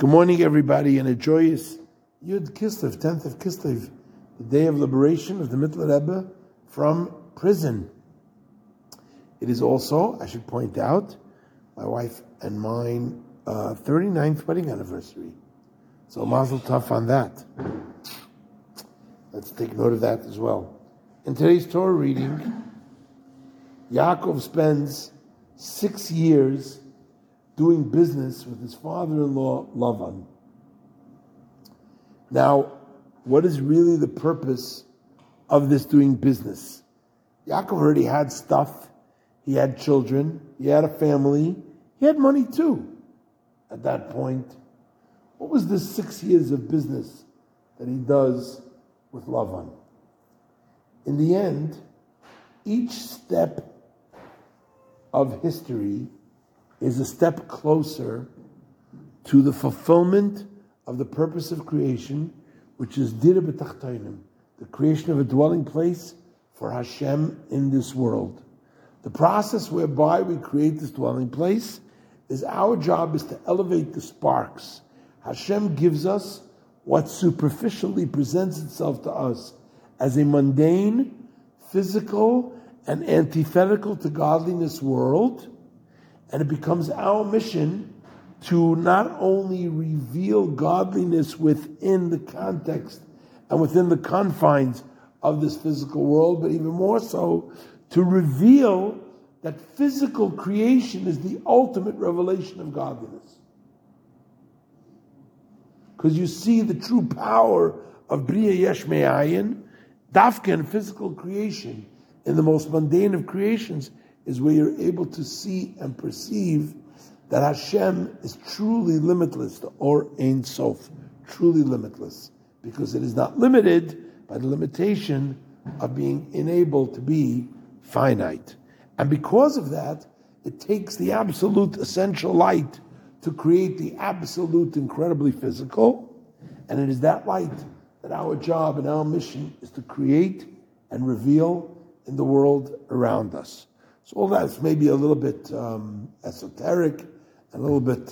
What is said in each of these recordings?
Good morning, everybody, and a joyous Yud Kislev, 10th of Kislev, the day of liberation of the Mitler Rebbe from prison. It is also, I should point out, my wife and mine 39th wedding anniversary. So mazel tov on that. Let's take note of that as well. In today's Torah reading, Yaakov spends 6 years doing business with his father-in-law, Lavan. Now, what is really the purpose of this doing business? Yaakov already had stuff. He had children. He had a family. He had money too at that point. What was this 6 years of business that he does with Lavan? In the end, each step of history is a step closer to the fulfillment of the purpose of creation, which is dira b'tachtonim, the creation of a dwelling place for Hashem in this world. The process whereby we create this dwelling place is our job is to elevate the sparks. Hashem gives us what superficially presents itself to us as a mundane, physical, and antithetical to godliness world, and it becomes our mission to not only reveal godliness within the context and within the confines of this physical world, but even more so, to reveal that physical creation is the ultimate revelation of godliness. Because you see the true power of Bria Yesh Me'Ayin, dafka in physical creation, in the most mundane of creations, is where you're able to see and perceive that Hashem is truly limitless, the Or Ein Sof, truly limitless, because it is not limited by the limitation of being enabled to be finite. And because of that, it takes the absolute essential light to create the absolute incredibly physical, and it is that light that our job and our mission is to create and reveal in the world around us. So all that's maybe a little bit esoteric, a little bit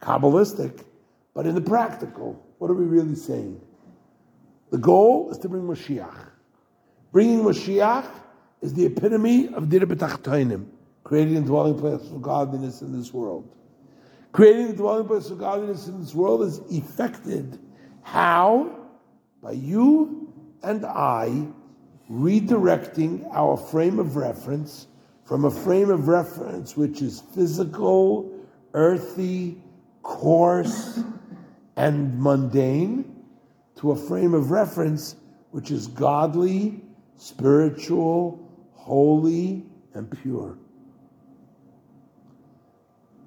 Kabbalistic, but in the practical, what are we really saying? The goal is to bring Mashiach. Bringing Mashiach is the epitome of dira b'tachtonim, creating a dwelling place for godliness in this world. Creating a dwelling place for godliness in this world is effected how? By you and I redirecting our frame of reference from a frame of reference which is physical, earthy, coarse, and mundane, to a frame of reference which is godly, spiritual, holy, and pure.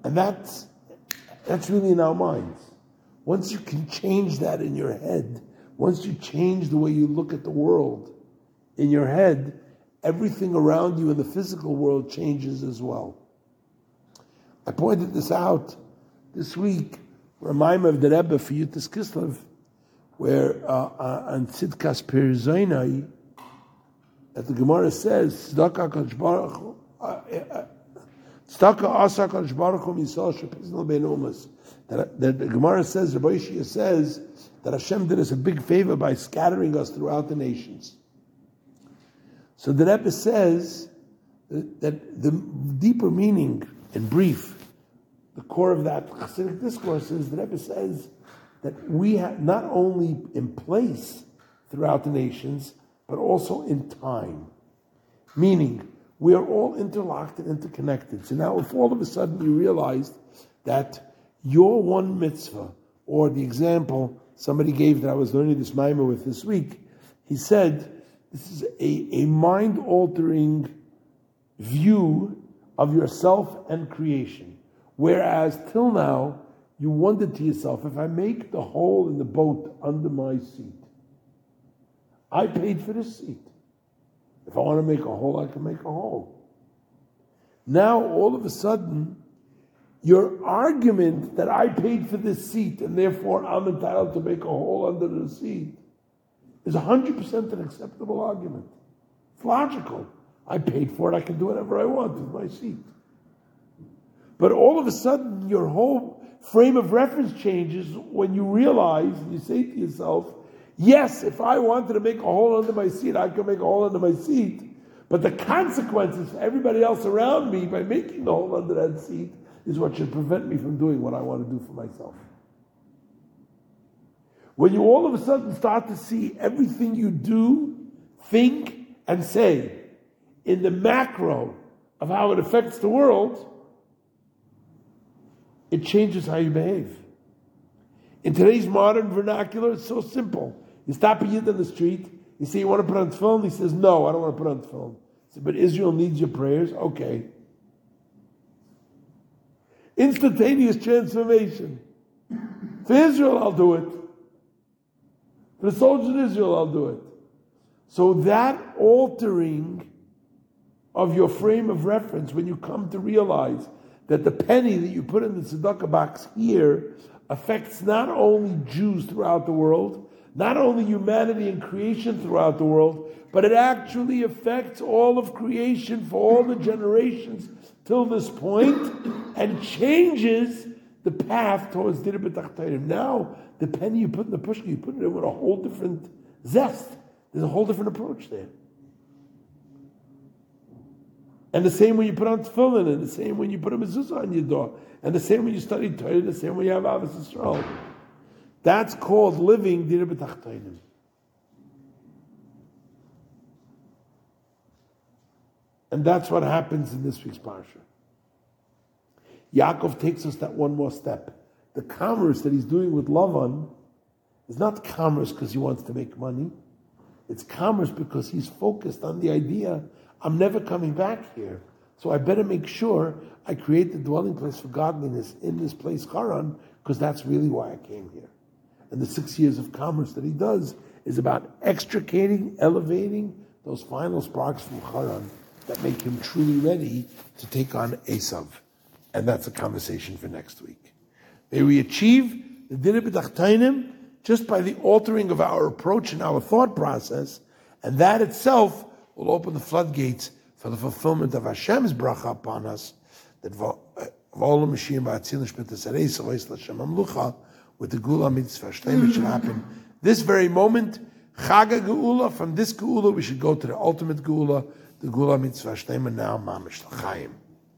And that's really in our minds. Once you can change that in your head, once you change the way you look at the world in your head, everything around you in the physical world changes as well. I pointed this out this week, remind me of the Rebbe for Yud Kislev, where on Tzidkas Perizainai, that the Gemara says, that the Gemara says, Rabbi Ishia says, that Hashem did us a big favor by scattering us throughout the nations. So the Rebbe says that the deeper meaning, in brief, the core of that Hasidic discourse is, the Rebbe says that we have not only in place throughout the nations, but also in time. Meaning, we are all interlocked and interconnected. So now if all of a sudden you realized that your one mitzvah, or the example somebody gave that I was learning this maamar with this week, he said, this is a mind-altering view of yourself and creation. Whereas, till now, you wondered to yourself, if I make the hole in the boat under my seat, I paid for this seat. If I want to make a hole, I can make a hole. Now, all of a sudden, your argument that I paid for this seat and therefore I'm entitled to make a hole under the seat is 100% an acceptable argument. It's logical. I paid for it, I can do whatever I want with my seat. But all of a sudden, your whole frame of reference changes when you realize, and you say to yourself, yes, if I wanted to make a hole under my seat, I could make a hole under my seat, but the consequences for everybody else around me by making the hole under that seat is what should prevent me from doing what I want to do for myself. When you all of a sudden start to see everything you do, think, and say in the macro of how it affects the world, it changes how you behave. In today's modern vernacular, it's so simple. You stop a yid on the street, you say, you want to put on tefillin? He says, no, I don't want to put on tefillin. I say, but Israel needs your prayers? Okay. Instantaneous transformation. For Israel, I'll do it. For the soldiers in Israel, I'll do it. So that altering of your frame of reference, when you come to realize that the penny that you put in the tzedakah box here affects not only Jews throughout the world, not only humanity and creation throughout the world, but it actually affects all of creation for all the generations till this point, and changes the path towards dira b'tachtonim. Now, the penny you put in the pushka, you put it in with a whole different zest. There's a whole different approach there. And the same when you put on tefillin, and the same when you put a mezuzah on your door, and the same when you study Torah, the same when you have Avos Yisroel. That's called living dira b'tachtonim. And that's what happens in this week's Parsha. Yaakov takes us that one more step. The commerce that he's doing with Lavan is not commerce because he wants to make money. It's commerce because he's focused on the idea, I'm never coming back here, so I better make sure I create the dwelling place for godliness in this place, Haran, because that's really why I came here. And the 6 years of commerce that he does is about extricating, elevating those final sparks from Haran that make him truly ready to take on Esav. And that's a conversation for next week. May we achieve the dira b'tachtonim just by the altering of our approach and our thought process, and that itself will open the floodgates for the fulfillment of Hashem's bracha upon us, that with the Gula Mitzvah Shleimah should happen this very moment. Chaga Geula, from this Geula we should go to the ultimate Geula, the Gula Mitzvah Shleimah now, mamish l'chaim.